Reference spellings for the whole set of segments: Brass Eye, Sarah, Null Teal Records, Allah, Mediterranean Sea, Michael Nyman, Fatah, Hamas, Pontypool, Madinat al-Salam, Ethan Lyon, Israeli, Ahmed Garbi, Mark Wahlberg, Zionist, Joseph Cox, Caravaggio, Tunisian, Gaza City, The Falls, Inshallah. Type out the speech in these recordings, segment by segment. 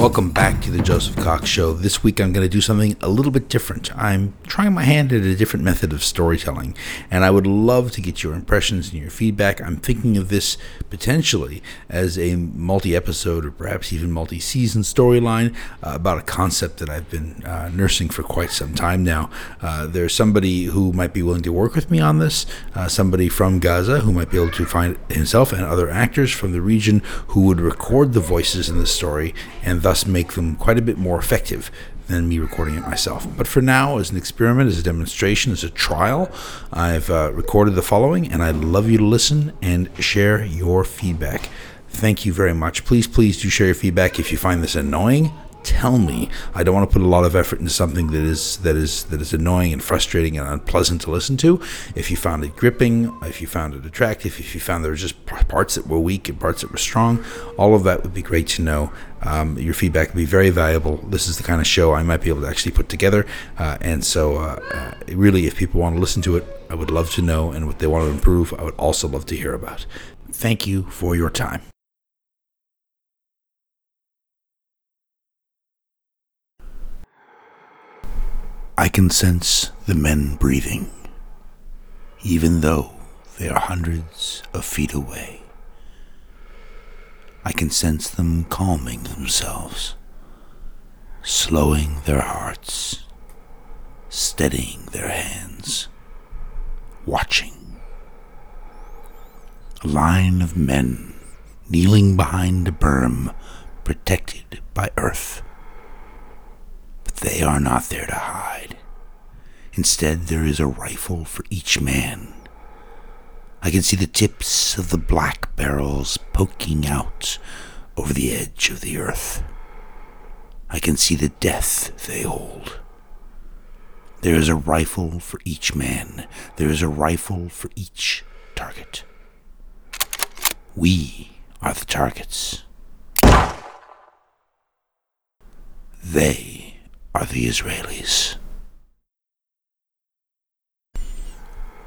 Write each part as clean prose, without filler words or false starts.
Welcome back to the Joseph Cox Show. This week I'm going to do something a little bit different. I'm trying my hand at a different method of storytelling, and I would love to get your impressions and your feedback. I'm thinking of this potentially as a multi-episode or perhaps even multi-season storyline about a concept that I've been nursing for quite some time now. There's somebody who might be willing to work with me on this, somebody from Gaza who might be able to find himself and other actors from the region who would record the voices in the story and thus make them quite a bit more effective than me recording it myself. But for now, as an experiment, as a demonstration, as a trial, I've recorded the following, and I'd love you to listen and share your feedback. Thank you very much. Please do share your feedback. If you find this annoying, tell me. I don't want to put a lot of effort into something that is annoying and frustrating and unpleasant to listen to. If you found it gripping, if you found it attractive, if you found there were just parts that were weak and parts that were strong, all of that would be great to know. Your feedback would be very valuable. This is the kind of show I might be able to actually put together. And so really, if people want to listen to it, I would love to know, and what they want to improve, I would also love to hear about. Thank you for your time. I can sense the men breathing, even though they are hundreds of feet away. I can sense them calming themselves, slowing their hearts, steadying their hands, watching. A line of men kneeling behind a berm protected by earth. They are not there to hide. Instead, there is a rifle for each man. I can see the tips of the black barrels poking out over the edge of the earth. I can see the death they hold. There is a rifle for each man. There is a rifle for each target. We are the targets. They are the Israelis.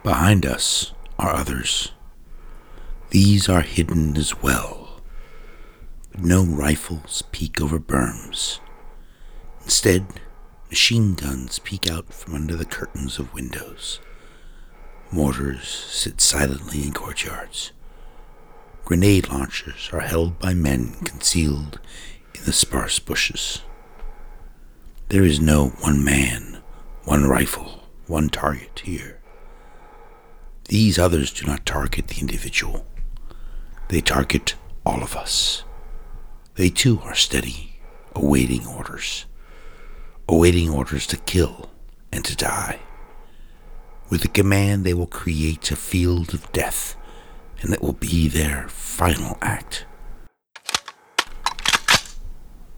Behind us are others. These are hidden as well. But no rifles peek over berms. Instead, machine guns peek out from under the curtains of windows. Mortars sit silently in courtyards. Grenade launchers are held by men concealed in the sparse bushes. There is no one man, one rifle, one target here. These others do not target the individual. They target all of us. They too are steady, awaiting orders to kill and to die. With the command, they will create a field of death, and that will be their final act.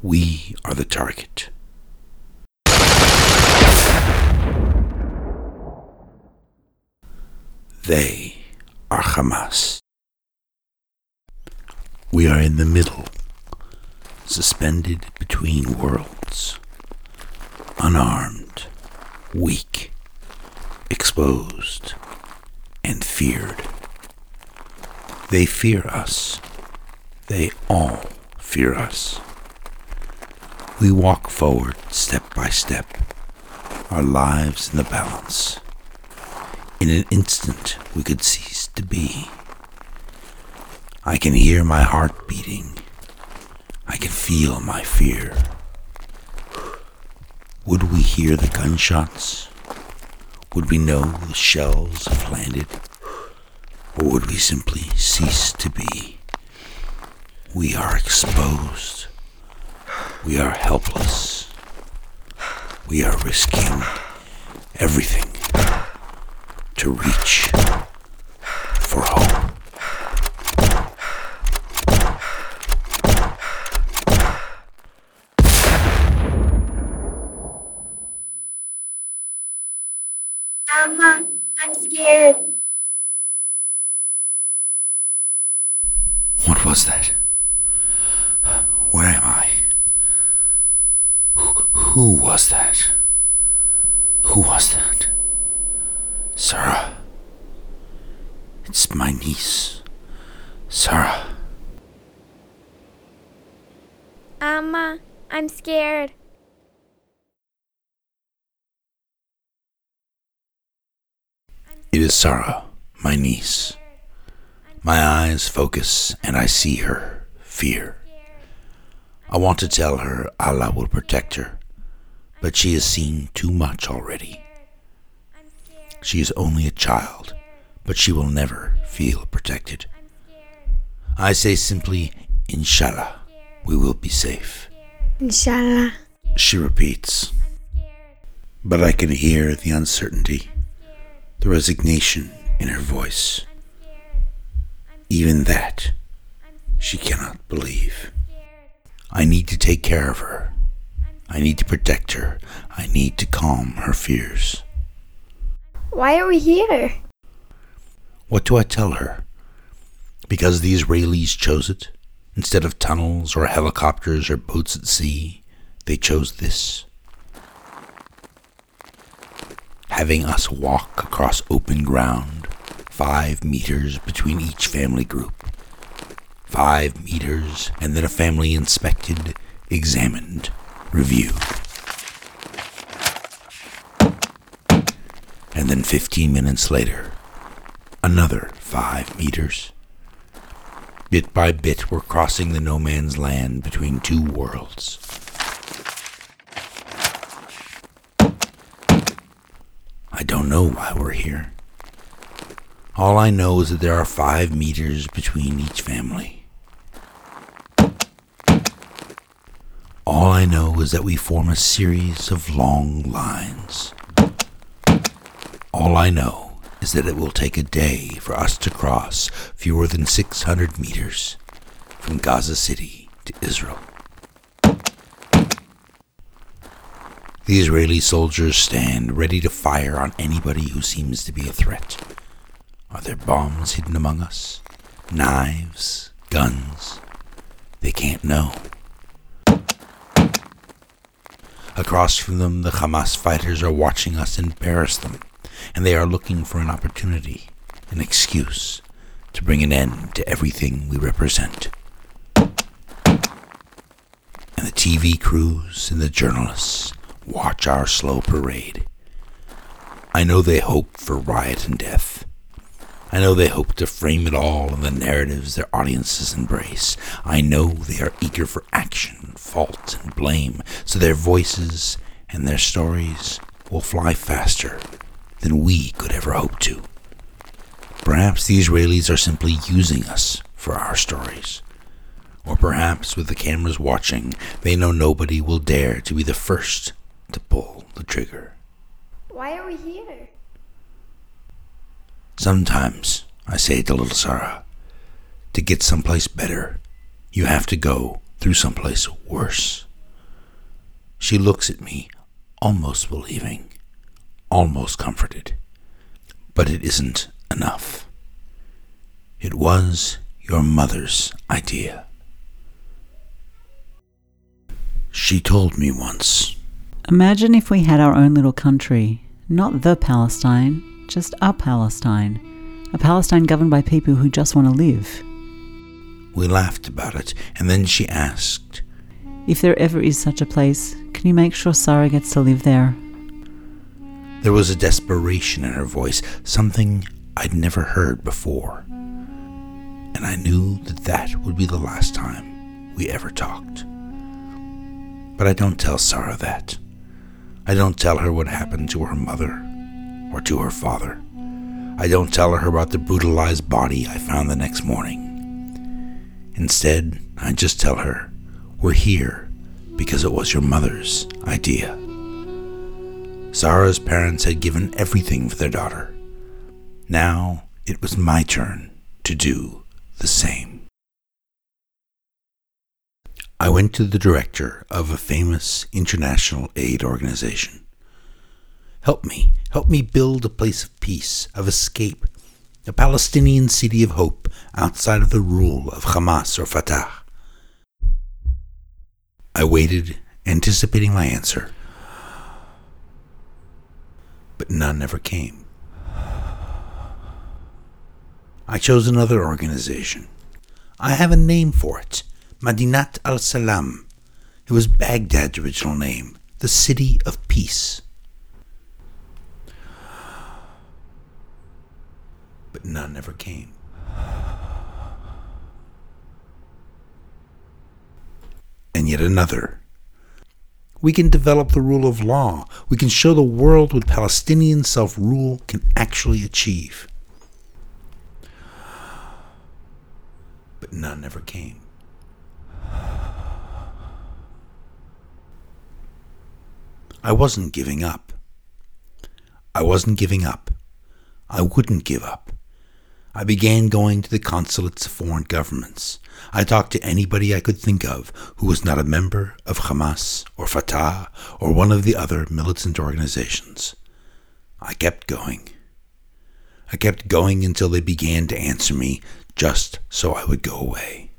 We are the target. They are Hamas. We are in the middle, suspended between worlds, unarmed, weak, exposed, and feared. They fear us. They all fear us. We walk forward step by step, our lives in the balance. In an instant, we could cease to be. I can hear my heart beating. I can feel my fear. Would we hear the gunshots? Would we know the shells have landed? Or would we simply cease to be? We are exposed. We are helpless. We are risking everything to reach for hope. Mama, I'm scared. What was that? Where am I? Who was that? Who was that? Sarah. It's my niece, Sarah. Amma, I'm scared. It is Sarah, my niece. My eyes focus and I see her fear. I want to tell her Allah will protect her, but she has seen too much already. She is only a child, but she will never feel protected. I say simply, Inshallah, we will be safe. Inshallah, she repeats. But I can hear the uncertainty, the resignation in her voice. Even that, she cannot believe. I need to take care of her. I need to protect her. I need to calm her fears. Why are we here? What do I tell her? Because the Israelis chose it? Instead of tunnels or helicopters or boats at sea, they chose this. Having us walk across open ground, 5 meters between each family group. 5 meters, and then a family inspected, examined, reviewed. And then 15 minutes later, another 5 meters. Bit by bit, we're crossing the no man's land between two worlds. I don't know why we're here. All I know is that there are 5 meters between each family. All I know is that we form a series of long lines. All I know is that it will take a day for us to cross fewer than 600 meters from Gaza City to Israel. The Israeli soldiers stand ready to fire on anybody who seems to be a threat. Are there bombs hidden among us? Knives? Guns? They can't know. Across from them, the Hamas fighters are watching us embarrass them, and they are looking for an opportunity, an excuse, to bring an end to everything we represent. And the TV crews and the journalists watch our slow parade. I know they hope for riot and death. I know they hope to frame it all in the narratives their audiences embrace. I know they are eager for action, fault, and blame, so their voices and their stories will fly faster than we could ever hope to. Perhaps the Israelis are simply using us for our stories. Or perhaps, with the cameras watching, they know nobody will dare to be the first to pull the trigger. Why are we here? Sometimes, I say to little Sarah, to get someplace better, you have to go through someplace worse. She looks at me, almost believing, almost comforted. But it isn't enough. It was your mother's idea. She told me once, imagine if we had our own little country, not the Palestine, just a Palestine governed by people who just want to live. We laughed about it, and then she asked, if there ever is such a place, can you make sure Sarah gets to live there? There was a desperation in her voice, something I'd never heard before. And I knew that would be the last time we ever talked. But I don't tell Sarah that. I don't tell her what happened to her mother. Or to her father. I don't tell her about the brutalized body I found the next morning. Instead, I just tell her, we're here because it was your mother's idea. Sarah's parents had given everything for their daughter. Now, it was my turn to do the same. I went to the director of a famous international aid organization. Help me build a place of peace, of escape, a Palestinian city of hope outside of the rule of Hamas or Fatah. I waited, anticipating my answer, but none ever came. I chose another organization. I have a name for it, Madinat al-Salam. It was Baghdad's original name, the City of Peace. But none ever came. And yet another. We can develop the rule of law. We can show the world what Palestinian self-rule can actually achieve. But none ever came. I wasn't giving up. I wasn't giving up. I wouldn't give up. I began going to the consulates of foreign governments. I talked to anybody I could think of who was not a member of Hamas or Fatah or one of the other militant organizations. I kept going. I kept going until they began to answer me just so I would go away.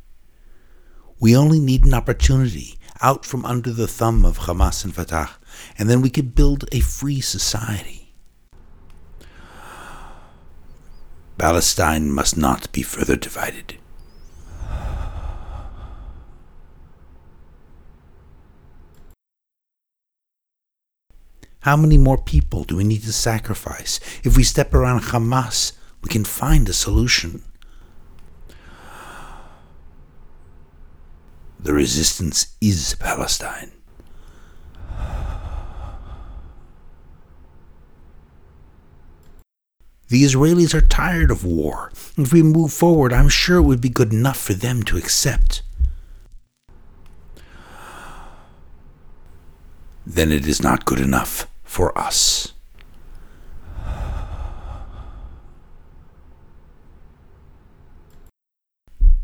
We only need an opportunity out from under the thumb of Hamas and Fatah, and then we could build a free society. Palestine must not be further divided. How many more people do we need to sacrifice? If we step around Hamas, we can find a solution. The resistance is Palestine. The Israelis are tired of war. If we move forward, I'm sure it would be good enough for them to accept. Then it is not good enough for us.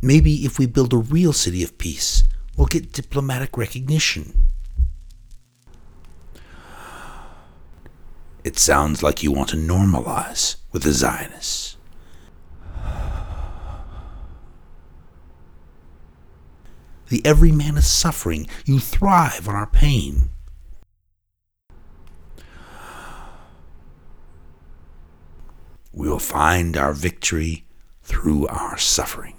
Maybe if we build a real city of peace, we'll get diplomatic recognition. It sounds like you want to normalize with the Zionists. The everyman is suffering. You thrive on our pain. We will find our victory through our suffering.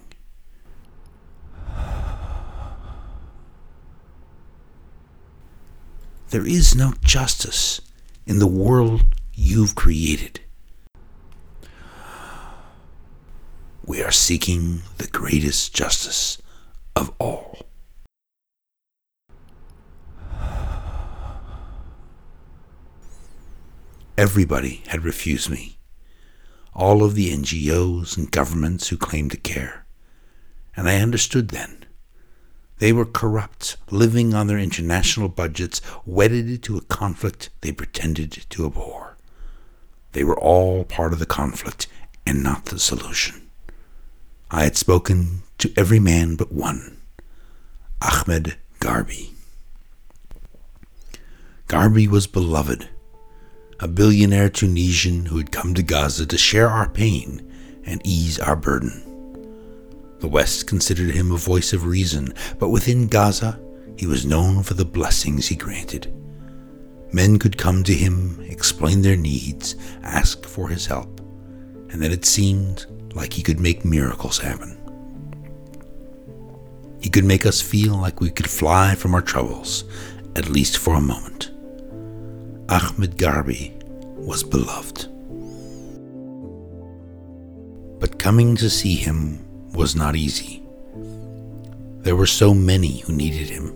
There is no justice in the world you've created. We are seeking the greatest justice of all. Everybody had refused me. All of the NGOs and governments who claimed to care. And I understood then. They were corrupt, living on their international budgets, wedded to a conflict they pretended to abhor. They were all part of the conflict and not the solution. I had spoken to every man but one, Ahmed Garbi. Garbi was beloved, a billionaire Tunisian who had come to Gaza to share our pain and ease our burden. The West considered him a voice of reason, but within Gaza, he was known for the blessings he granted. Men could come to him, explain their needs, ask for his help, and then it seemed like he could make miracles happen. He could make us feel like we could fly from our troubles, at least for a moment. Ahmed Garbi was beloved. But coming to see him was not easy. There were so many who needed him.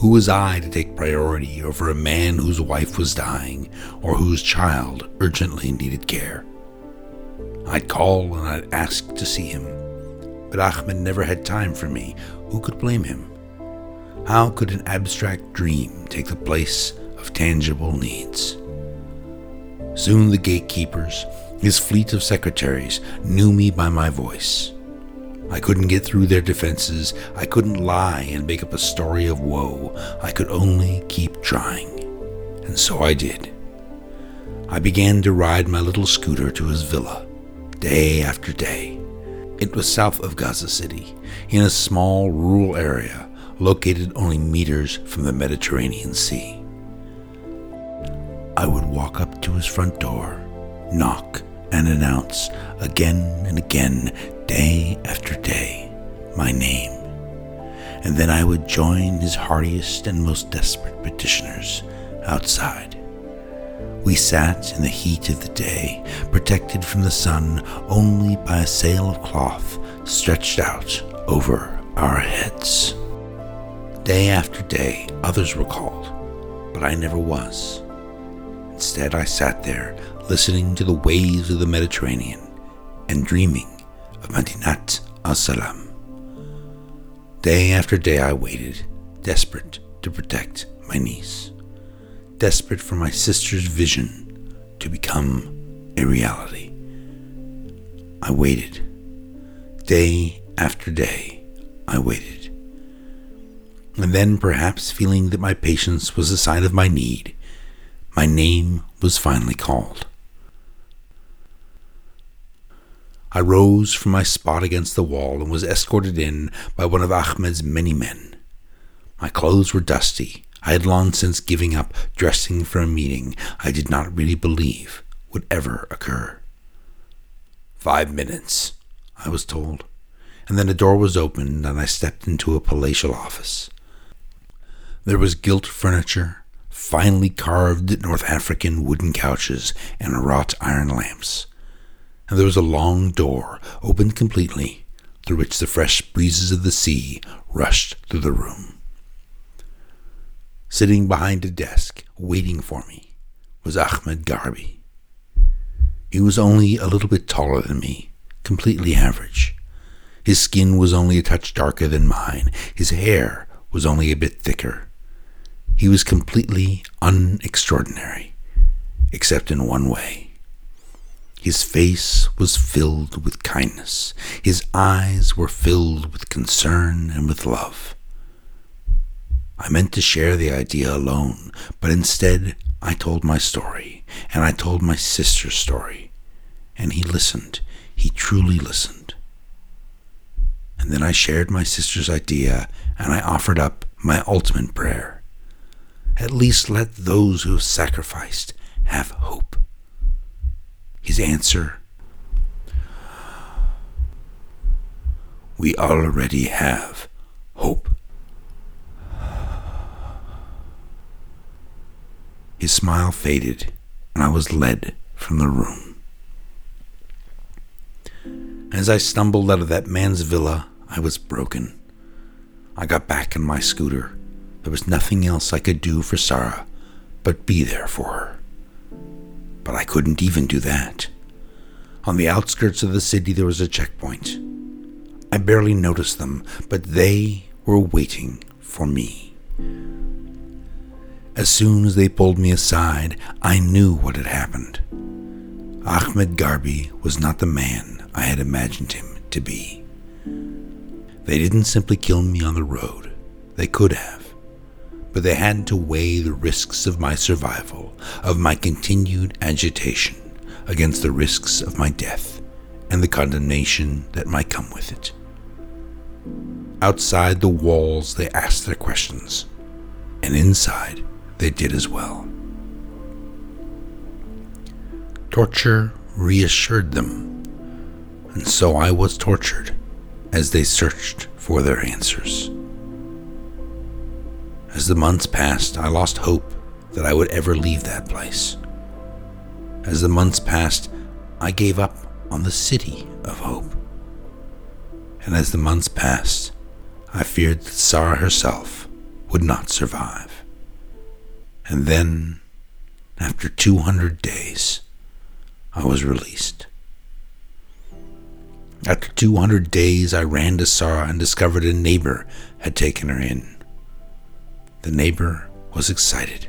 Who was I to take priority over a man whose wife was dying or whose child urgently needed care? I'd call and I'd ask to see him, but Ahmed never had time for me. Who could blame him? How could an abstract dream take the place of tangible needs? Soon the gatekeepers, his fleet of secretaries, knew me by my voice. I couldn't get through their defenses. I couldn't lie and make up a story of woe. I could only keep trying. And so I did. I began to ride my little scooter to his villa, day after day. It was south of Gaza City, in a small rural area located only meters from the Mediterranean Sea. I would walk up to his front door, knock, and announce again and again, day after day, my name. And and then I would join his hardiest and most desperate petitioners outside. We sat in the heat of the day, protected from the sun only by a sail of cloth stretched out over our heads. Day after day, others were called, but I never was. Instead, I sat there, listening to the waves of the Mediterranean and dreaming of Madinat al-Salam. Day after day I waited, desperate to protect my niece, desperate for my sister's vision to become a reality. I waited. Day after day I waited. And then, perhaps feeling that my patience was a sign of my need, my name was finally called. I rose from my spot against the wall and was escorted in by one of Ahmed's many men. My clothes were dusty. I had long since given up dressing for a meeting I did not really believe would ever occur. 5 minutes, I was told, and then a door was opened and I stepped into a palatial office. There was gilt furniture, finely carved North African wooden couches, and wrought iron lamps. And there was a long door, opened completely, through which the fresh breezes of the sea rushed through the room. Sitting behind a desk, waiting for me, was Ahmed Garbi. He was only a little bit taller than me, completely average. His skin was only a touch darker than mine. His hair was only a bit thicker. He was completely unextraordinary, except in one way. His face was filled with kindness. His eyes were filled with concern and with love. I meant to share the idea alone, but instead I told my story, and I told my sister's story, and he listened. He truly listened. And then I shared my sister's idea, and I offered up my ultimate prayer. At least let those who have sacrificed have hope. His answer, "We already have hope." His smile faded, and I was led from the room. As I stumbled out of that man's villa, I was broken. I got back in my scooter. There was nothing else I could do for Sarah but be there for her. But I couldn't even do that. On the outskirts of the city, there was a checkpoint. I barely noticed them, but they were waiting for me. As soon as they pulled me aside, I knew what had happened. Ahmed Garbi was not the man I had imagined him to be. They didn't simply kill me on the road. They could have. But they had to weigh the risks of my survival, of my continued agitation, against the risks of my death and the condemnation that might come with it. Outside the walls, they asked their questions, and inside, they did as well. Torture reassured them, and so I was tortured as they searched for their answers. As the months passed, I lost hope that I would ever leave that place. As the months passed, I gave up on the city of hope. And as the months passed, I feared that Sarah herself would not survive. And then, after 200 days, I was released. After 200 days, I ran to Sarah and discovered a neighbor had taken her in. The neighbor was excited,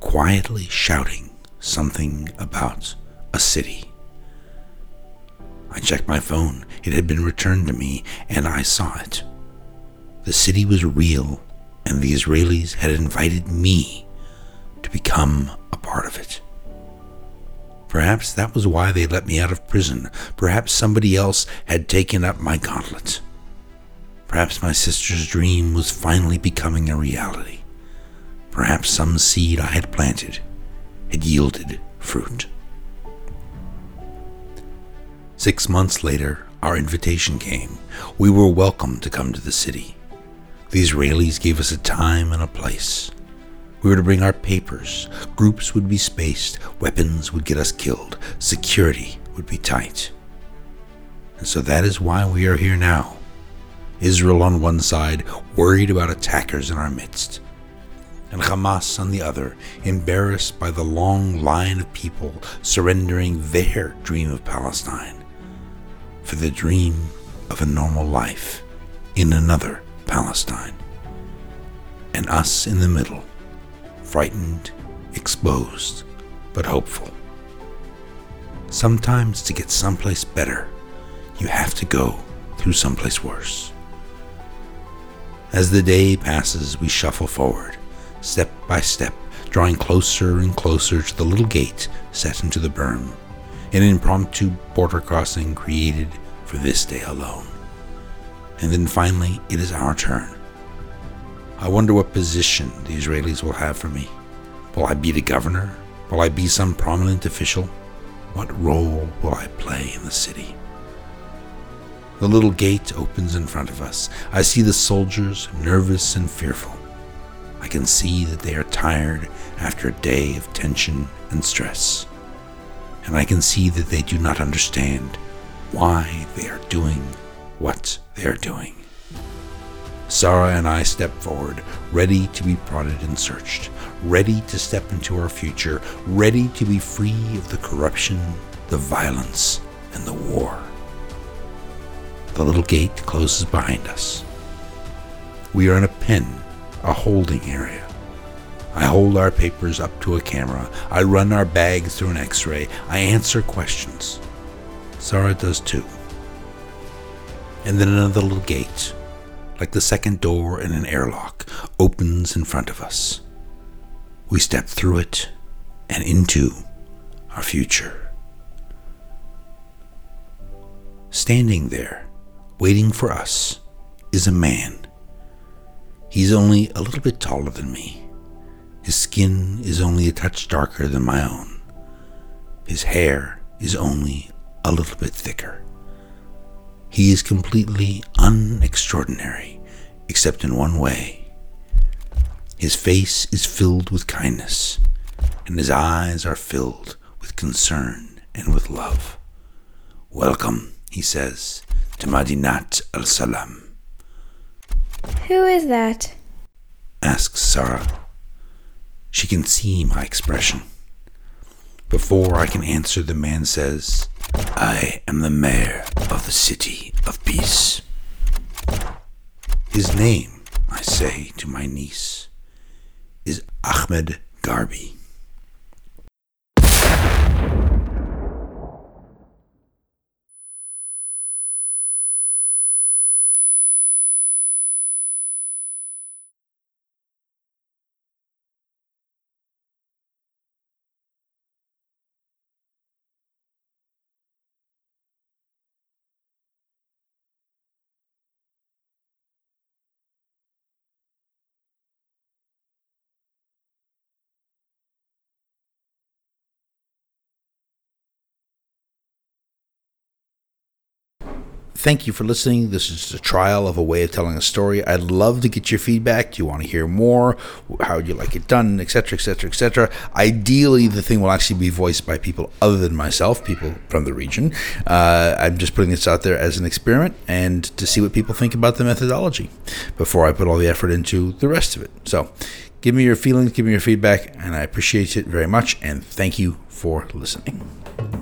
quietly shouting something about a city. I checked my phone. It had been returned to me, and I saw it. The city was real, and the Israelis had invited me to become a part of it. Perhaps that was why they let me out of prison. Perhaps somebody else had taken up my gauntlet. Perhaps my sister's dream was finally becoming a reality. Perhaps some seed I had planted had yielded fruit. 6 months later, our invitation came. We were welcome to come to the city. The Israelis gave us a time and a place. We were to bring our papers, groups would be spaced, weapons would get us killed, security would be tight. And so that is why we are here now. Israel on one side, worried about attackers in our midst, and Hamas on the other, embarrassed by the long line of people surrendering their dream of Palestine for the dream of a normal life in another Palestine, and us in the middle, frightened, exposed, but hopeful. Sometimes to get someplace better, you have to go through someplace worse. As the day passes, we shuffle forward, step by step, drawing closer and closer to the little gate set into the berm, an impromptu border crossing created for this day alone. And then finally, it is our turn. I wonder what position the Israelis will have for me. Will I be the governor? Will I be some prominent official? What role will I play in the city? The little gate opens in front of us. I see the soldiers, nervous and fearful. I can see that they are tired after a day of tension and stress. And I can see that they do not understand why they are doing what they are doing. Sarah and I step forward, ready to be prodded and searched, ready to step into our future, ready to be free of the corruption, the violence, and the war. The little gate closes behind us. We are in a pen, a holding area. I hold our papers up to a camera. I run our bags through an x-ray. I answer questions. Sarah does too. And then another little gate, like the second door in an airlock, opens in front of us. We step through it and into our future. Standing there, waiting for us, is a man. He's only a little bit taller than me. His skin is only a touch darker than my own. His hair is only a little bit thicker. He is completely unextraordinary, except in one way. His face is filled with kindness, and his eyes are filled with concern and with love. "Welcome," he says, "to Madinat al-Salam." "Who is that?" asks Sarah. She can see my expression. Before I can answer, the man says, "I am the mayor of the city of peace." "His name," I say to my niece, "is Ahmed Garbi." Thank you for listening. This is a trial of a way of telling a story. I'd love to get your feedback. Do you want to hear more? How would you like it done? Etc., etc., etc. Ideally, the thing will actually be voiced by people other than myself, people from the region. I'm just putting this out there as an experiment and to see what people think about the methodology before I put all the effort into the rest of it. So give me your feelings, give me your feedback, and I appreciate it very much. And thank you for listening.